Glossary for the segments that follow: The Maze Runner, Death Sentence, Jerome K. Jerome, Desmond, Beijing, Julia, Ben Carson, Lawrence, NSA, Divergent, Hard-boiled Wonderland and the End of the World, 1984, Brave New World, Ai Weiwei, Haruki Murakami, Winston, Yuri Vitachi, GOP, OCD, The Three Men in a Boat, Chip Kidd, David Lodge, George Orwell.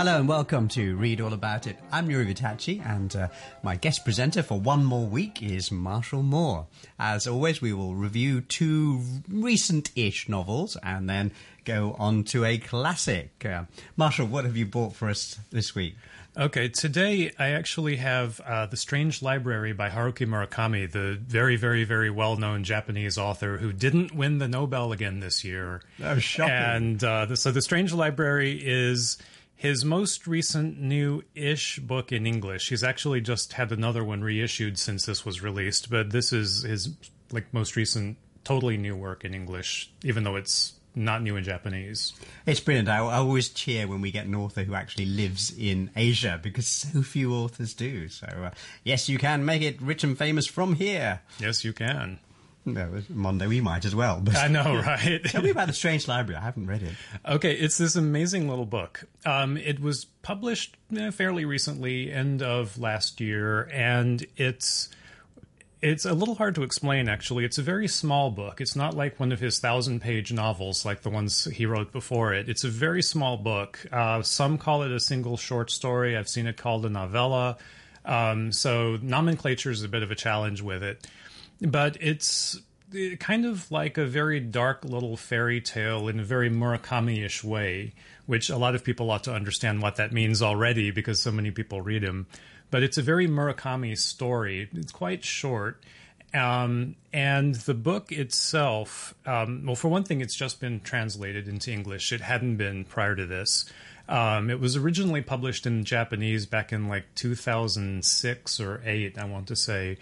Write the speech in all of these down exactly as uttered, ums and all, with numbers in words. Hello and welcome to Read All About It. I'm Yuri Vitachi, and uh, my guest presenter for one more week is Marshall Moore. As always, we will review two recent-ish novels and then go on to a classic. Uh, Marshall, what have you bought for us this week? Okay, today I actually have uh, The Strange Library by Haruki Murakami, the very, very, very well-known Japanese author who didn't win the Nobel again this year. Oh, shocking. And uh, the, so The Strange Library is his most recent new-ish book in English. He's actually just had another one reissued since this was released, but this is his like most recent totally new work in English, even though it's not new in Japanese. It's brilliant. I, I always cheer when we get an author who actually lives in Asia, because so few authors do. So, uh, yes, you can make it rich and famous from here. Yes, you can. No, Monday we might as well. But I know, right? Tell me about The Strange Library. I haven't read it. Okay, it's this amazing little book. Um, it was published eh, fairly recently, end of last year, and it's... It's a little hard to explain, actually. It's a very small book. It's not like one of his thousand-page novels like the ones he wrote before it. It's a very small book. Uh, some call it a single short story. I've seen it called a novella. Um, so nomenclature is a bit of a challenge with it. But it's kind of like a very dark little fairy tale in a very Murakami-ish way, which a lot of people ought to understand what that means already because so many people read him. But it's a very Murakami story. It's quite short. Um, and the book itself, um, well, for one thing, it's just been translated into English. It hadn't been prior to this. Um, it was originally published in Japanese back in like two thousand six or eight, I want to say.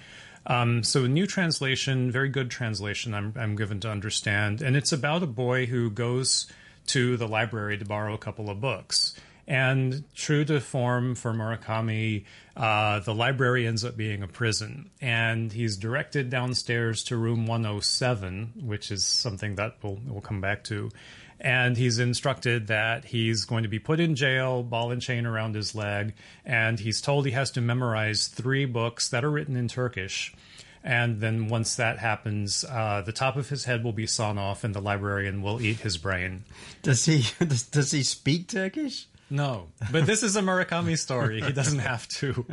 Um, so a new translation, very good translation, I'm, I'm given to understand. And it's about a boy who goes to the library to borrow a couple of books. And true to form for Murakami, uh, the library ends up being a prison. And he's directed downstairs to room one oh seven, which is something that we'll, we'll come back to. And he's instructed that he's going to be put in jail, ball and chain around his leg. And he's told he has to memorize three books that are written in Turkish. And then once that happens, uh, the top of his head will be sawn off and the librarian will eat his brain. Does he, does, does he speak Turkish? No, but this is a Murakami story. He doesn't have to.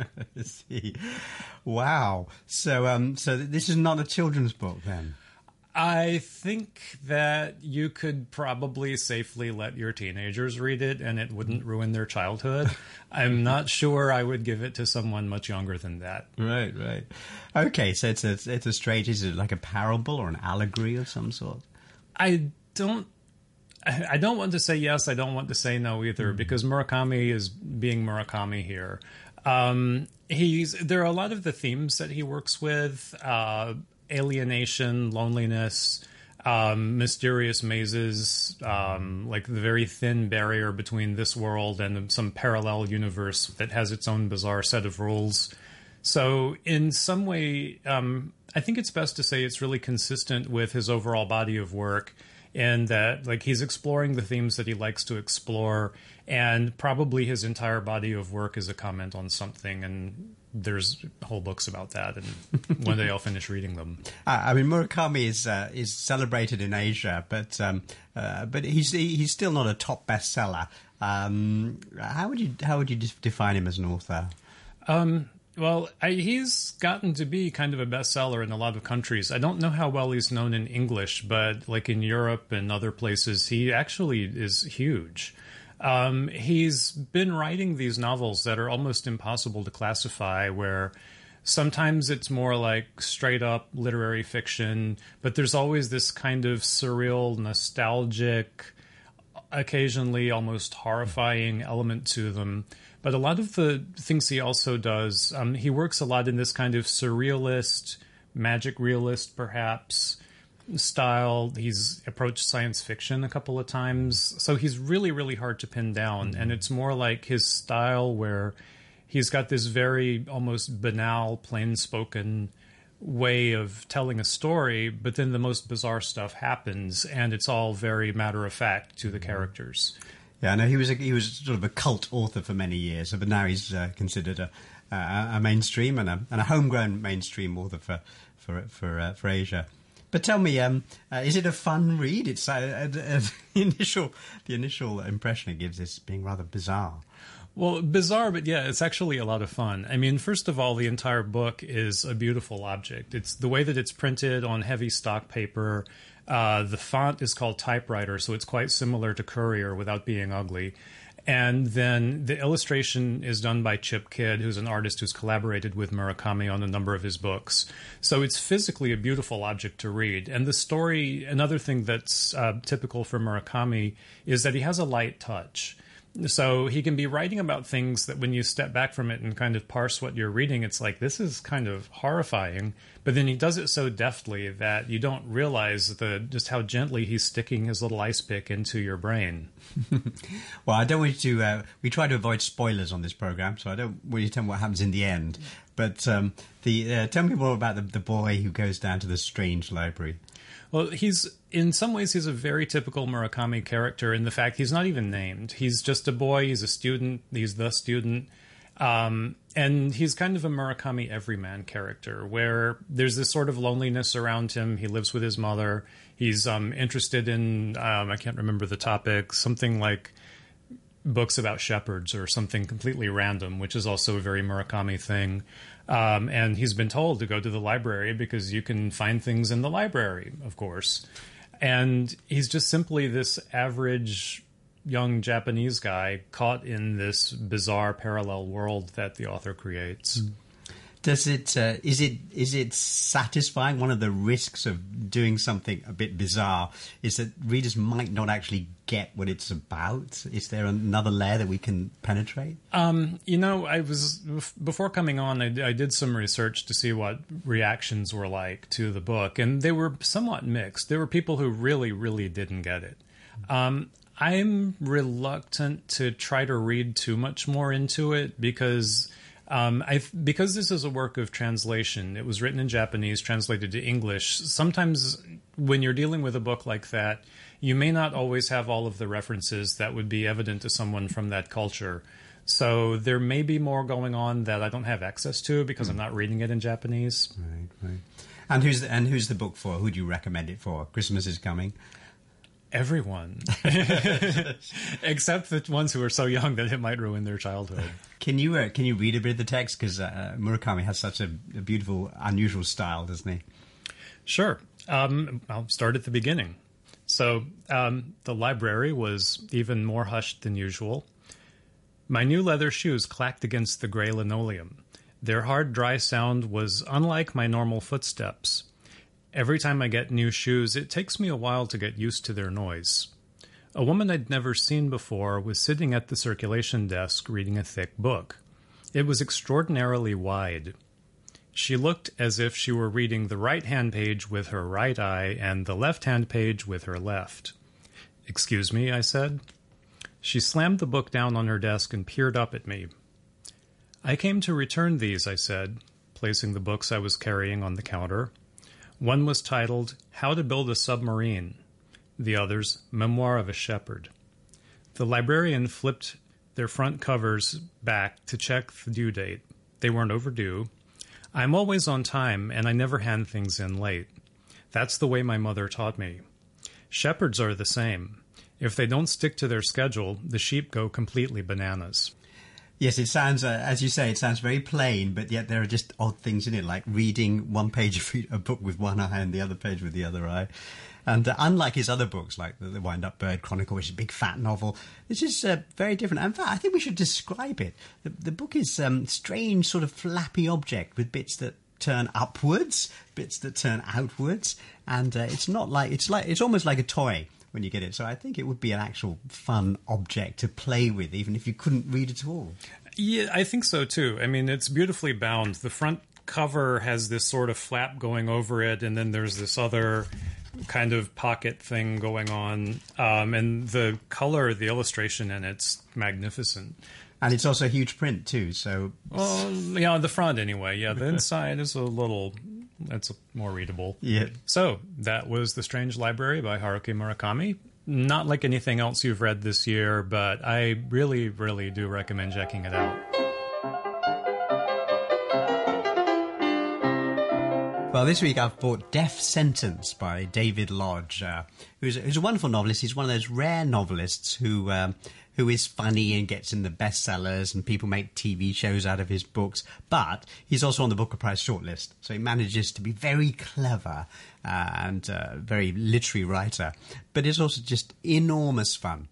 Wow. So um, so this is not a children's book then? I think that you could probably safely let your teenagers read it and it wouldn't ruin their childhood. I'm not sure I would give it to someone much younger than that. Right, right. Okay, so it's a, it's a strange, is it like a parable or an allegory of some sort? I don't I don't want to say yes, I don't want to say no either, because Murakami is being Murakami here. Um, he's there are a lot of the themes that he works with, uh, alienation, loneliness, um, mysterious mazes, um, like the very thin barrier between this world and some parallel universe that has its own bizarre set of rules. So in some way, um, I think it's best to say it's really consistent with his overall body of work. And that, like, he's exploring the themes that he likes to explore, and probably his entire body of work is a comment on something, and there's whole books about that, and one day I'll finish reading them. Uh, I mean, Murakami is uh, is celebrated in Asia, but um, uh, but he's he's still not a top bestseller. Um, how would you how would you define him as an author? Um, Well, I, he's gotten to be kind of a bestseller in a lot of countries. I don't know how well he's known in English, but like in Europe and other places, he actually is huge. Um, he's been writing these novels that are almost impossible to classify, where sometimes it's more like straight-up literary fiction, but there's always this kind of surreal, nostalgic, occasionally almost horrifying element to them. But a lot of the things he also does, um, he works a lot in this kind of surrealist, magic realist, perhaps, style. He's approached science fiction a couple of times. So he's really, really hard to pin down. Mm-hmm. And it's more like his style where he's got this very almost banal, plain-spoken way of telling a story, but then the most bizarre stuff happens, and it's all very matter-of-fact to the mm-hmm. characters. Yeah, no, he was a, he was sort of a cult author for many years, but now he's uh, considered a, a a mainstream and a and a homegrown mainstream author for for for, uh, for Asia. But tell me, um, uh, is it a fun read? It's uh, uh, the initial the initial impression it gives is being rather bizarre. Well, bizarre, but yeah, it's actually a lot of fun. I mean, first of all, the entire book is a beautiful object. It's the way that it's printed on heavy stock paper. Uh, the font is called typewriter, so it's quite similar to Courier without being ugly. And then the illustration is done by Chip Kidd, who's an artist who's collaborated with Murakami on a number of his books. So it's physically a beautiful object to read. And the story, another thing that's uh, typical for Murakami is that he has a light touch. So he can be writing about things that when you step back from it and kind of parse what you're reading, it's like, this is kind of horrifying. But then he does it so deftly that you don't realize the, just how gently he's sticking his little ice pick into your brain. Well, I don't want you to... Uh, we try to avoid spoilers on this program, so I don't want you to tell me what happens in the end. But um, the uh, tell me more about the, the boy who goes down to the strange library. Well, he's in some ways he's a very typical Murakami character in the fact he's not even named. He's just a boy. He's a student. He's the student. Um, and he's kind of a Murakami everyman character where there's this sort of loneliness around him. He lives with his mother. He's um, interested in, um, I can't remember the topic, something like books about shepherds or something completely random, which is also a very Murakami thing. Um, and he's been told to go to the library because you can find things in the library, of course. And he's just simply this average young Japanese guy caught in this bizarre parallel world that the author creates. Mm. Does it, uh, is it, is it satisfying? One of the risks of doing something a bit bizarre is that readers might not actually get what it's about. Is there another layer that we can penetrate? Um, you know, I was, before coming on, I, I did some research to see what reactions were like to the book, and they were somewhat mixed. There were people who really, really didn't get it. Um, I'm reluctant to try to read too much more into it because... Um, I've, because this is a work of translation, it was written in Japanese, translated to English. Sometimes when you're dealing with a book like that, you may not always have all of the references that would be evident to someone from that culture. So there may be more going on that I don't have access to because I'm not reading it in Japanese. Right, right. And who's the, and who's the book for? Who do you recommend it for? Christmas is coming. Everyone, except the ones who are so young that it might ruin their childhood. Can you uh, can you read a bit of the text? Because uh, Murakami has such a, a beautiful, unusual style, doesn't he? Sure. Um, I'll start at the beginning. So um, the library was even more hushed than usual. My new leather shoes clacked against the gray linoleum. Their hard, dry sound was unlike my normal footsteps. Every time I get new shoes, it takes me a while to get used to their noise. A woman I'd never seen before was sitting at the circulation desk reading a thick book. It was extraordinarily wide. She looked as if she were reading the right-hand page with her right eye and the left-hand page with her left. "Excuse me," I said. She slammed the book down on her desk and peered up at me. "I came to return these," I said, placing the books I was carrying on the counter. One was titled, How to Build a Submarine. The others, Memoir of a Shepherd. The librarian flipped their front covers back to check the due date. They weren't overdue. I'm always on time, and I never hand things in late. That's the way my mother taught me. Shepherds are the same. If they don't stick to their schedule, the sheep go completely bananas. Yes, it sounds, uh, as you say, it sounds very plain, but yet there are just odd things in it, like reading one page of a book with one eye and the other page with the other eye. And uh, unlike his other books, like The Wind-Up Bird Chronicle, which is a big, fat novel, this is uh, very different. In fact, I think we should describe it. The, the book is a um, strange sort of flappy object with bits that turn upwards, bits that turn outwards, and uh, it's not like, it's like, it's almost like a toy when you get it. So I think it would be an actual fun object to play with, even if you couldn't read at all. Yeah, I think so too. I mean, it's beautifully bound. The front cover has this sort of flap going over it, and then there's this other kind of pocket thing going on. Um, and the color, the illustration, and it's magnificent. And it's also huge print too, so... Well, yeah, on the front anyway. Yeah, the inside is a little... That's more readable. Yeah. So that was The Strange Library by Haruki Murakami. Not like anything else you've read this year, but I really, really do recommend checking it out. Well, this week I've bought Death Sentence by David Lodge, uh, who's, who's a wonderful novelist. He's one of those rare novelists who um, who is funny and gets in the bestsellers, and people make T V shows out of his books. But he's also on the Booker Prize shortlist, so he manages to be very clever uh, and uh, very literary writer. But it's also just enormous fun.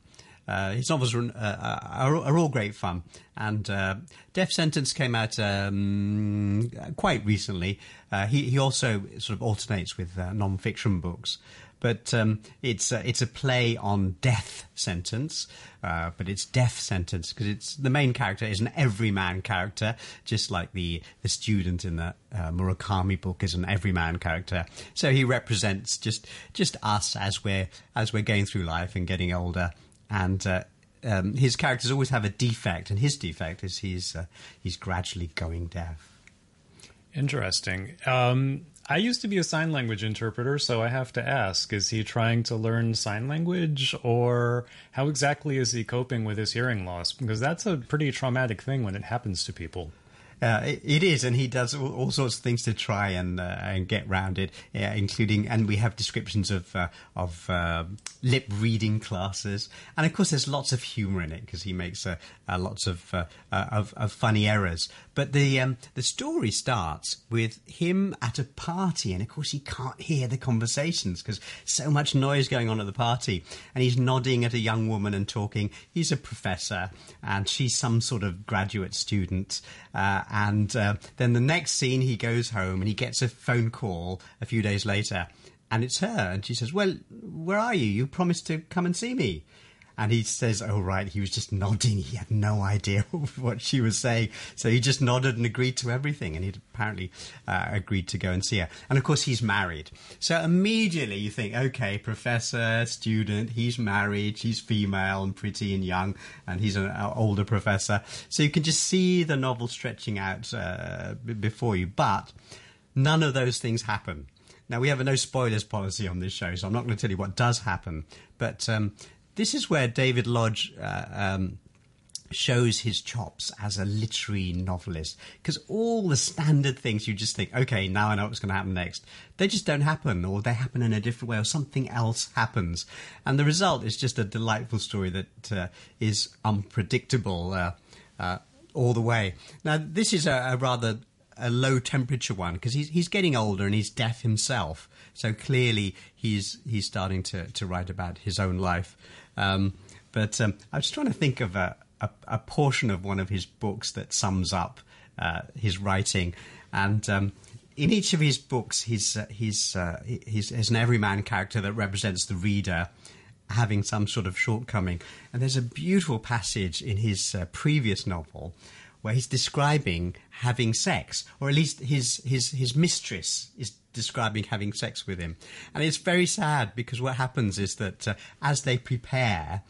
Uh, his novels are, uh, are, are all great fun, and uh, Death Sentence came out um, quite recently. Uh, he, he also sort of alternates with uh, non-fiction books, but um, it's uh, it's a play on death sentence, uh, but it's Death Sentence because it's the main character is an everyman character, just like the the student in the uh, Murakami book is an everyman character. So he represents just just us as we're as we're going through life and getting older. And uh, um, his characters always have a defect, and his defect is he's uh, he's gradually going deaf. Interesting. Um, I used to be a sign language interpreter, so I have to ask, is he trying to learn sign language, or how exactly is he coping with his hearing loss? Because that's a pretty traumatic thing when it happens to people. Uh, it, it is, and he does all, all sorts of things to try and uh, and get round it, yeah, including, and we have descriptions of uh, of uh, lip reading classes, and of course there's lots of humour in it because he makes uh, uh, lots of, uh, uh, of of funny errors. But the um, the story starts with him at a party, and of course he can't hear the conversations because so much noise going on at the party, and he's nodding at a young woman and talking. He's a professor, and she's some sort of graduate student. Uh, And uh, then the next scene, he goes home and he gets a phone call a few days later, and it's her. And she says, well, where are you? You promised to come and see me. And he says, oh, right. He was just nodding. He had no idea what she was saying. So he just nodded and agreed to everything. And he'd apparently uh, agreed to go and see her. And, of course, he's married. So immediately you think, OK, professor, student, he's married. She's female and pretty and young. And he's an older professor. So you can just see the novel stretching out uh, before you. But none of those things happen. Now, we have a no spoilers policy on this show, so I'm not going to tell you what does happen. But... Um, This is where David Lodge uh, um, shows his chops as a literary novelist, because all the standard things you just think, OK, now I know what's going to happen next, they just don't happen, or they happen in a different way, or something else happens. And the result is just a delightful story that uh, is unpredictable uh, uh, all the way. Now, this is a, a rather... a low temperature one because he's he's getting older and he's deaf himself, so clearly he's he's starting to to write about his own life. Um, but um, I was trying to think of a, a a portion of one of his books that sums up uh, his writing, and um, in each of his books, he's uh, he's uh, he's he's an everyman character that represents the reader having some sort of shortcoming. And there's a beautiful passage in his uh, previous novel where he's describing having sex, or at least his his his mistress is describing having sex with him. And it's very sad because what happens is that uh, as they prepare,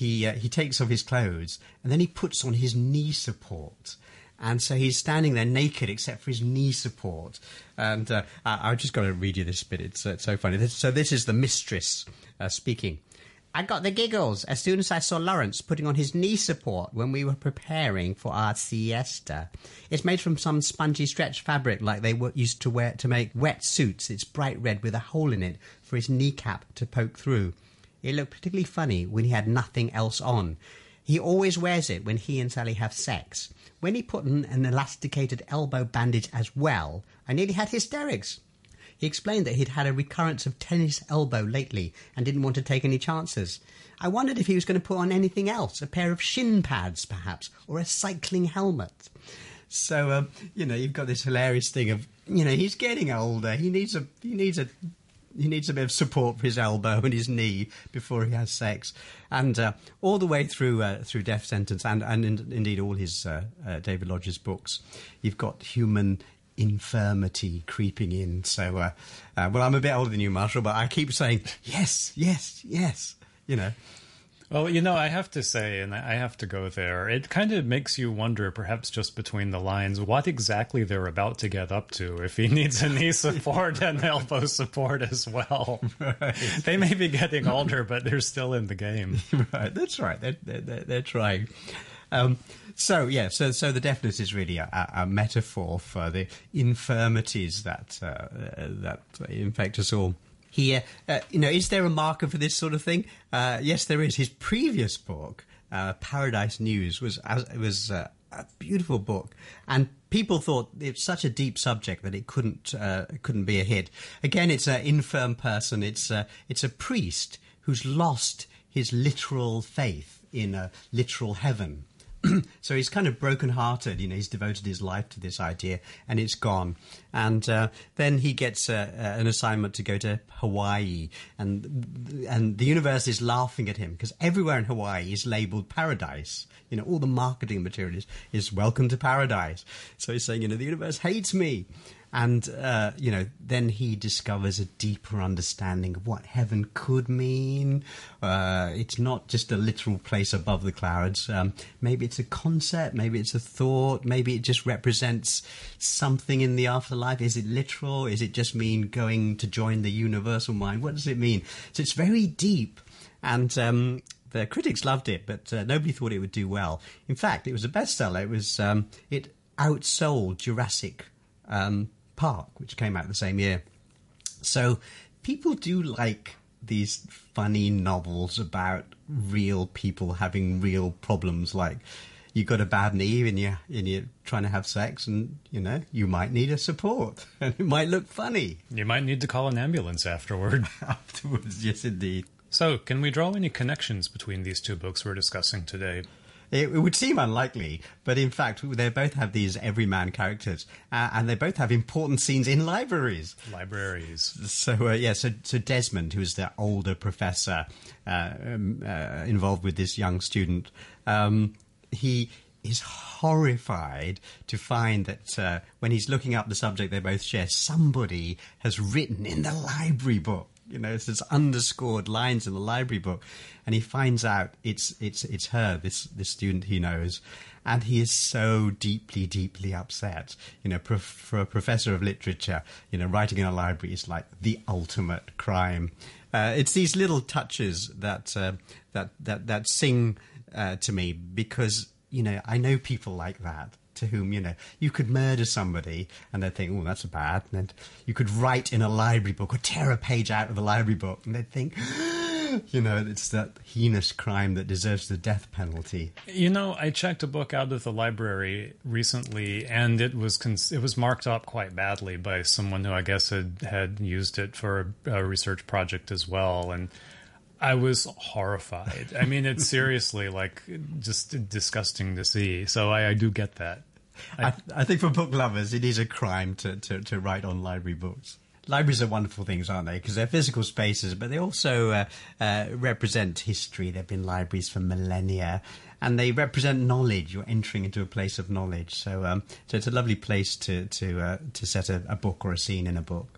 he uh, he takes off his clothes and then he puts on his knee support. And so he's standing there naked except for his knee support. And uh, I, I've just got to read you this bit. It's, uh, it's so funny. This, so this is the mistress uh, speaking. I got the giggles as soon as I saw Lawrence putting on his knee support when we were preparing for our siesta. It's made from some spongy stretch fabric like they used to wear to make wet suits. It's bright red with a hole in it for his kneecap to poke through. It looked particularly funny when he had nothing else on. He always wears it when he and Sally have sex. When he put on an elasticated elbow bandage as well, I nearly had hysterics. He explained that he'd had a recurrence of tennis elbow lately and didn't want to take any chances. I wondered if he was going to put on anything else, a pair of shin pads perhaps, or a cycling helmet. So, um, you know, you've got this hilarious thing of, you know, he's getting older. He needs a he needs a he needs a bit of support for his elbow and his knee before he has sex. And uh, all the way through uh, through Death Sentence and, and in, indeed all his uh, uh, David Lodge's books, you've got human infirmity creeping in. So uh, uh well, I'm a bit older than you, Marshall, but I keep saying yes, yes, yes, you know. Well, you know, I have to say, and I have to go there, it kind of makes you wonder, perhaps just between the lines, what exactly they're about to get up to if he needs a knee support and elbow support as well. Right. They may be getting older, but they're still in the game. Right, that's right. They're, they're, they're trying. Um, so, yeah, so so the deafness is really a, a metaphor for the infirmities that uh, that infect us all. Here, uh, you know, is there a marker for this sort of thing? Uh, yes, there is. His previous book, uh, Paradise News, was was uh, a beautiful book, and people thought it's such a deep subject that it couldn't uh, couldn't be a hit. Again, it's an infirm person. It's a, it's a priest who's lost his literal faith in a literal heaven. So he's kind of broken-hearted, you know, he's devoted his life to this idea, and it's gone. And uh, then he gets uh, uh, an assignment to go to Hawaii, and and the universe is laughing at him, because everywhere in Hawaii is labelled paradise. You know, all the marketing material is, is welcome to paradise. So he's saying, you know, the universe hates me. And, uh, you know, then he discovers a deeper understanding of what heaven could mean. Uh, it's not just a literal place above the clouds. Um, maybe it's a concept. Maybe it's a thought. Maybe it just represents something in the afterlife. Is it literal? Is it just mean going to join the universal mind? What does it mean? So it's very deep. And um, the critics loved it, but uh, nobody thought it would do well. In fact, it was a bestseller. It was um, it outsold Jurassic um Park, which came out the same year. So people do like these funny novels about real people having real problems, like you got a bad knee and you're, and you're trying to have sex, and, you know, you might need a support, and it might look funny. You might need to call an ambulance afterward. Afterwards, yes, indeed. So can we draw any connections between these two books we're discussing today? It would seem unlikely, but in fact, they both have these everyman characters, uh, and they both have important scenes in libraries. Libraries. So, uh, yeah, so, so Desmond, who is the older professor uh, um, uh, involved with this young student, um, he is horrified to find that uh, when he's looking up the subject they both share, somebody has written in the library book. You know, it's this underscored lines in the library book, and he finds out it's it's it's her, this this student he knows, and he is so deeply, deeply upset. You know, prof, for a professor of literature, you know, writing in a library is like the ultimate crime. Uh, it's these little touches that uh, that that that sing uh, to me, because, you know, I know people like that, to whom, you know, you could murder somebody and they'd think, oh, that's bad. And then you could write in a library book or tear a page out of a library book and they'd think, you know, it's that heinous crime that deserves the death penalty. You know, I checked a book out of the library recently, and it was cons- it was marked up quite badly by someone who I guess had, had used it for a, a research project as well. And I was horrified. I mean, it's seriously like just disgusting to see. So I, I do get that. I, I, I think for book lovers, it is a crime to, to, to write on library books. Libraries are wonderful things, aren't they? Because they're physical spaces, but they also uh, uh, represent history. They've been libraries for millennia, and they represent knowledge. You're entering into a place of knowledge. So, um, so it's a lovely place to to uh, to set a, a book or a scene in a book.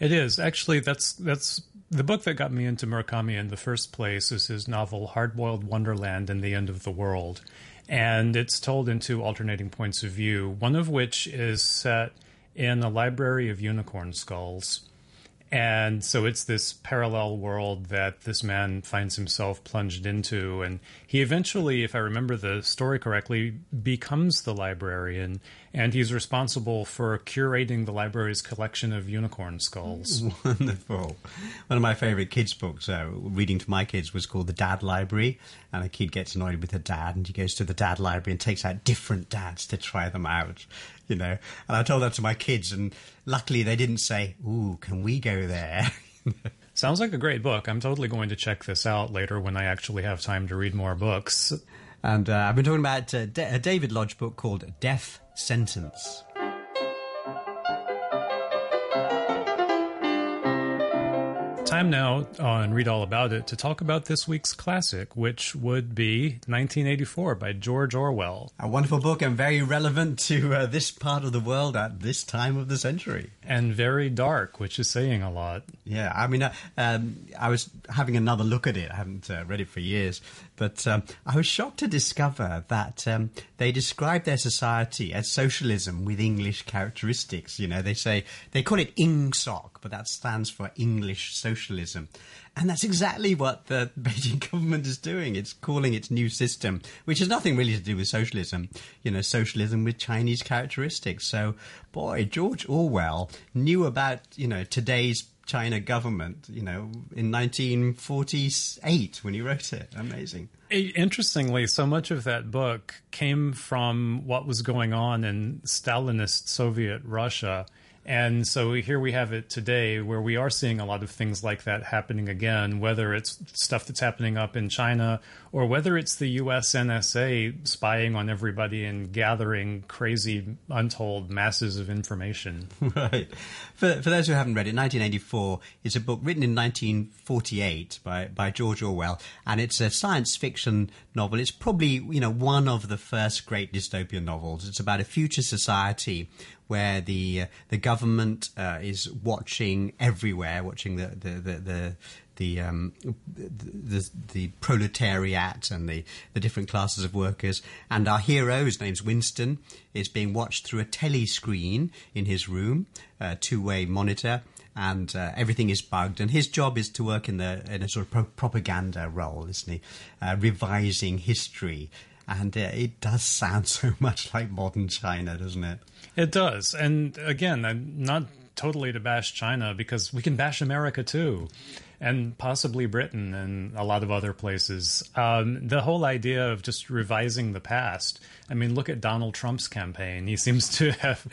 It is. Actually, that's that's. The book that got me into Murakami in the first place is his novel Hard-boiled Wonderland and the End of the World. And it's told in two alternating points of view, one of which is set in a library of unicorn skulls. And so it's this parallel world that this man finds himself plunged into. And he eventually, if I remember the story correctly, becomes the librarian. And he's responsible for curating the library's collection of unicorn skulls. Wonderful. One of my favorite kids' books, uh, reading to my kids, was called The Dad Library. And a kid gets annoyed with her dad, and he goes to the dad library and takes out different dads to try them out. You know, and I told that to my kids, and luckily they didn't say, ooh, can we go there? Sounds like a great book. I'm totally going to check this out later when I actually have time to read more books. And uh, I've been talking about uh, D- a David Lodge book called Death Sentence. Time now on Read All About It to talk about this week's classic, which would be nineteen eighty-four by George Orwell. A wonderful book and very relevant to uh, this part of the world at this time of the century. And very dark, which is saying a lot. Yeah, I mean, uh, um, I was having another look at it. I haven't uh, read it for years. But um, I was shocked to discover that um, they describe their society as socialism with English characteristics. You know, they say, they call it Ingsoc, but that stands for English socialism. socialism. And that's exactly what the Beijing government is doing. It's calling its new system, which has nothing really to do with socialism, you know, socialism with Chinese characteristics. So, boy, George Orwell knew about, you know, today's China government, you know, in nineteen forty-eight when he wrote it. Amazing. Interestingly, so much of that book came from what was going on in Stalinist Soviet Russia. And so here we have it today, where we are seeing a lot of things like that happening again, whether it's stuff that's happening up in China or whether it's the U S N S A spying on everybody and gathering crazy, untold masses of information. Right. For, for those who haven't read it, nineteen eighty-four is a book written in nineteen forty-eight by, by George Orwell, and it's a science fiction novel. It's probably, you know, one of the first great dystopian novels. It's about a future society where the uh, the government uh, is watching everywhere, watching the the the the the, um, the, the, the proletariat and the, the different classes of workers. And our hero, his name's Winston, is being watched through a telly screen in his room, a two-way monitor. And uh, everything is bugged, and his job is to work in the in a sort of pro propaganda role, isn't he? Uh, revising history. And uh, it does sound so much like modern China, doesn't it? It does. And again, I'm not totally to bash China, because we can bash America too, and possibly Britain and a lot of other places. Um, the whole idea of just revising the past. I mean, look at Donald Trump's campaign. He seems to have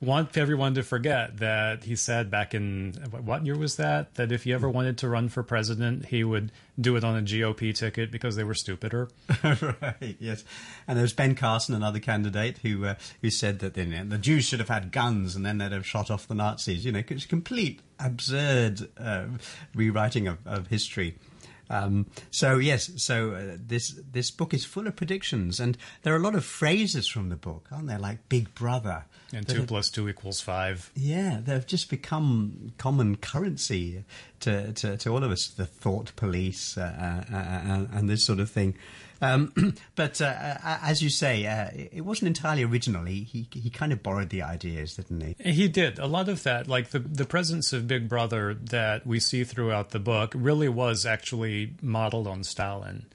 want everyone to forget that he said back in, what year was that? That if he ever wanted to run for president, he would do it on a G O P ticket because they were stupider. Right, yes. And there was Ben Carson, another candidate, who uh, who said that you know, the Jews should have had guns and then they'd have shot off the Nazis. You know, it's complete absurd uh, rewriting of, of history. Um, so yes, so uh, this this book is full of predictions, and there are a lot of phrases from the book, aren't there? Like Big Brother and two are, plus two equals five. Yeah, they've just become common currency to to, to all of us. The thought police uh, uh, uh, and this sort of thing. Um, but uh, as you say, uh, it wasn't entirely original. He, he he kind of borrowed the ideas, didn't he? He did. A lot of that, like the, the presence of Big Brother that we see throughout the book, really was actually modeled on Stalin.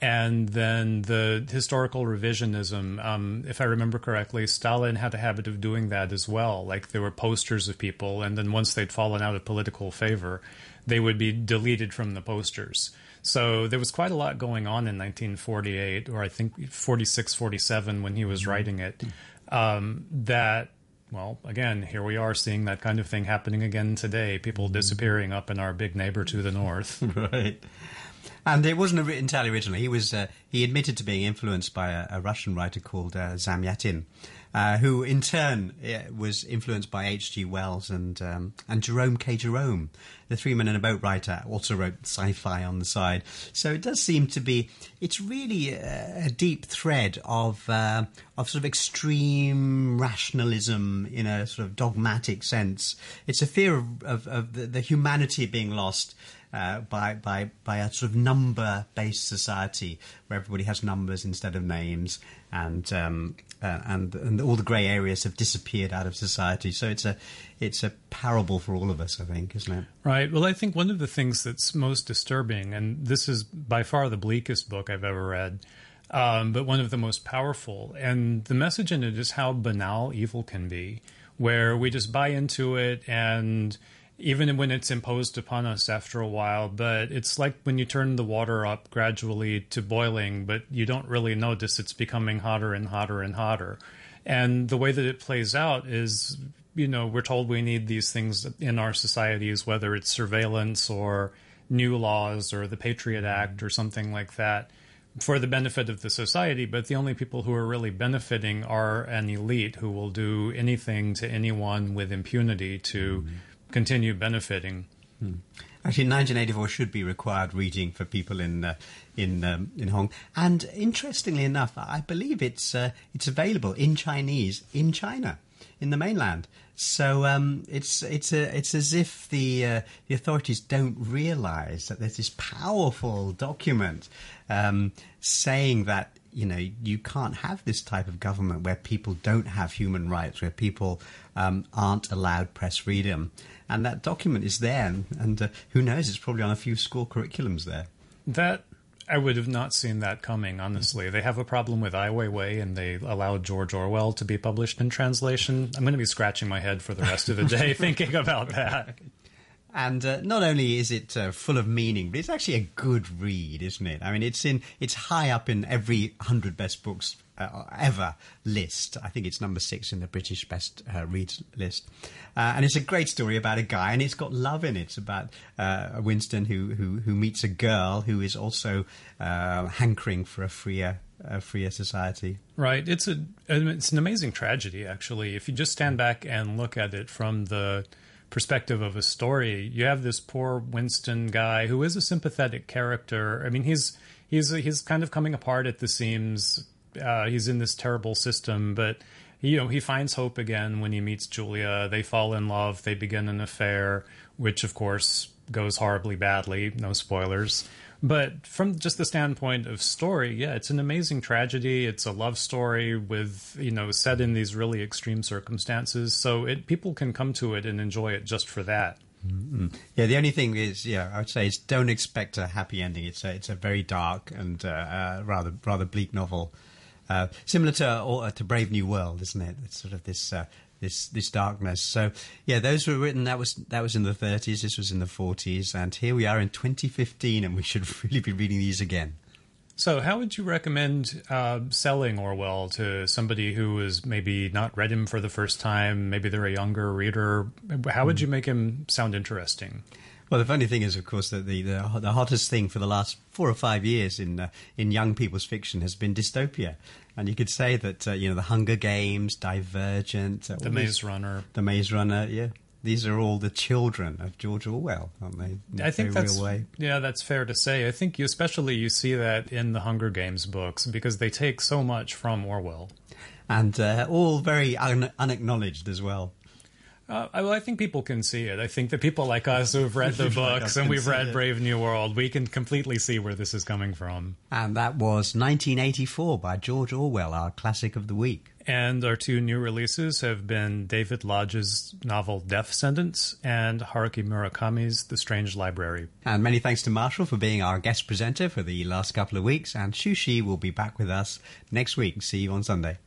And then the historical revisionism, um, if I remember correctly, Stalin had a habit of doing that as well. Like there were posters of people, and then once they'd fallen out of political favor, they would be deleted from the posters. So there was quite a lot going on in nineteen forty-eight, or I think forty-six, forty-seven when he was writing it, um, that, well, again, here we are seeing that kind of thing happening again today, people disappearing up in our big neighbor to the north. Right. And it wasn't entirely original. He was uh, he admitted to being influenced by a, a Russian writer called uh, Zamyatin, uh, who in turn uh, was influenced by H G Wells and um, and Jerome K. Jerome, the Three Men in a Boat writer, also wrote sci-fi on the side. So it does seem to be it's really a, a deep thread of uh, of sort of extreme rationalism in a sort of dogmatic sense. It's a fear of of, of the, the humanity being lost. Uh, by by by a sort of number-based society where everybody has numbers instead of names, and um, uh, and and all the grey areas have disappeared out of society. So it's a it's a parable for all of us, I think, isn't it? Right. Well, I think one of the things that's most disturbing, and this is by far the bleakest book I've ever read, um, but one of the most powerful, and the message in it is how banal evil can be, where we just buy into it and. Even when it's imposed upon us after a while, but it's like when you turn the water up gradually to boiling, but you don't really notice it's becoming hotter and hotter and hotter. And the way that it plays out is, you know, we're told we need these things in our societies, whether it's surveillance or new laws or the Patriot Act or something like that, for the benefit of the society. But the only people who are really benefiting are an elite who will do anything to anyone with impunity to... Mm-hmm. continue benefiting. Hmm. Actually, nineteen eighty-four should be required reading for people in uh, in um, in Hong Kong. And interestingly enough, I believe it's uh, it's available in Chinese in China, in the mainland. So um, it's it's a, it's as if the uh, the authorities don't realise that there's this powerful document um, saying that you know, you can't have this type of government where people don't have human rights, where people um, aren't allowed press freedom. And that document is there, and, and uh, who knows, it's probably on a few school curriculums there. That I would have not seen that coming, honestly. They have a problem with Ai Weiwei, and they allowed George Orwell to be published in translation. I'm going to be scratching my head for the rest of the day thinking about that. And uh, not only is it uh, full of meaning, but it's actually a good read, isn't it? I mean, it's in it's high up in every hundred best books uh, ever list. I think it's number six in the British best uh, reads list. Uh, and it's a great story about a guy, and it's got love in it. It's about uh, Winston who, who who meets a girl who is also uh, hankering for a freer a freer society. Right. It's a it's an amazing tragedy, actually. If you just stand back and look at it from the perspective of a story, you have this poor Winston guy who is a sympathetic character. I mean, he's he's he's kind of coming apart at the seams. Uh, he's in this terrible system, but you know, he finds hope again when he meets Julia. They fall in love. They begin an affair, which of course goes horribly badly. No spoilers. But from just the standpoint of story, yeah, it's an amazing tragedy. It's a love story with, you know, set in these really extreme circumstances. So it people can come to it and enjoy it just for that. Mm-hmm. Yeah, the only thing is, yeah, I would say is don't expect a happy ending. It's a, it's a very dark and uh, uh, rather rather bleak novel, uh, similar to or, uh, to Brave New World, isn't it? It's sort of this. Uh, This this darkness. So yeah, those were written. That was that was in the thirties. This was in the forties, and here we are in twenty fifteen, and we should really be reading these again. So, how would you recommend uh, selling Orwell to somebody who has maybe not read him for the first time? Maybe they're a younger reader. How would you make him sound interesting? Well, the funny thing is, of course, that the, the the hottest thing for the last four or five years in uh, in young people's fiction has been dystopia, and you could say that uh, you know, The Hunger Games, Divergent, uh, The Maze Runner, The Maze Runner, yeah, these are all the children of George Orwell, aren't they? In I think that's real way. Yeah, that's fair to say. I think you, especially you see that in the Hunger Games books because they take so much from Orwell, and uh, all very un- unacknowledged as well. Uh, well, I think people can see it. I think that people like us who've read the books and we've read Brave New World, we can completely see where this is coming from. And that was nineteen eighty-four by George Orwell, our classic of the week. And our two new releases have been David Lodge's novel Death Sentence and Haruki Murakami's The Strange Library. And many thanks to Marshall for being our guest presenter for the last couple of weeks. And Shushi will be back with us next week. See you on Sunday.